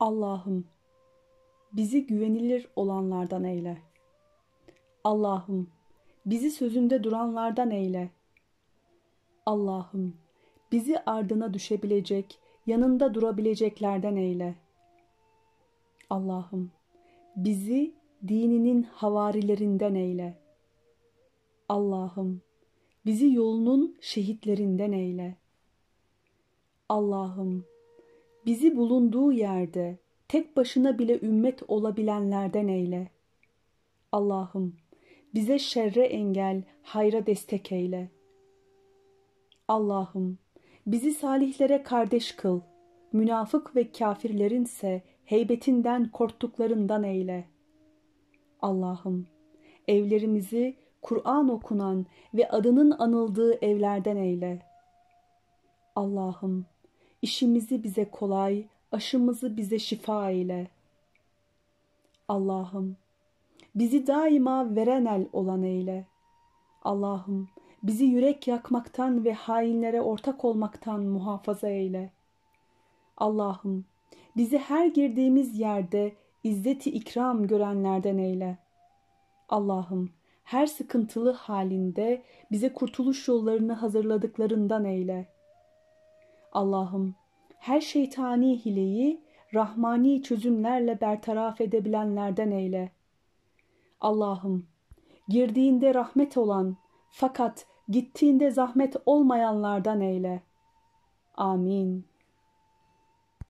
Allah'ım, bizi güvenilir olanlardan eyle. Allah'ım, bizi sözünde duranlardan eyle. Allah'ım, bizi ardına düşebilecek, yanında durabileceklerden eyle. Allah'ım, bizi dininin havarilerinden eyle. Allah'ım, bizi yolunun şehitlerinden eyle. Allah'ım, bizi bulunduğu yerde tek başına bile ümmet olabilenlerden eyle. Allah'ım, bize şerre engel, hayra destek eyle. Allah'ım, bizi salihlere kardeş kıl, münafık ve kafirlerinse heybetinden korktuklarından eyle. Allah'ım, evlerimizi Kur'an okunan ve adının anıldığı evlerden eyle. Allah'ım, işimizi bize kolay, aşımızı bize şifa eyle. Allah'ım, bizi daima veren el olan eyle. Allah'ım, bizi yürek yakmaktan ve hainlere ortak olmaktan muhafaza eyle. Allah'ım, bizi her girdiğimiz yerde izzeti ikram görenlerden eyle. Allah'ım, her sıkıntılı halinde bize kurtuluş yollarını hazırladıklarından eyle. Allah'ım, her şeytani hileyi rahmani çözümlerle bertaraf edebilenlerden eyle. Allah'ım, girdiğinde rahmet olan fakat gittiğinde zahmet olmayanlardan eyle. Amin.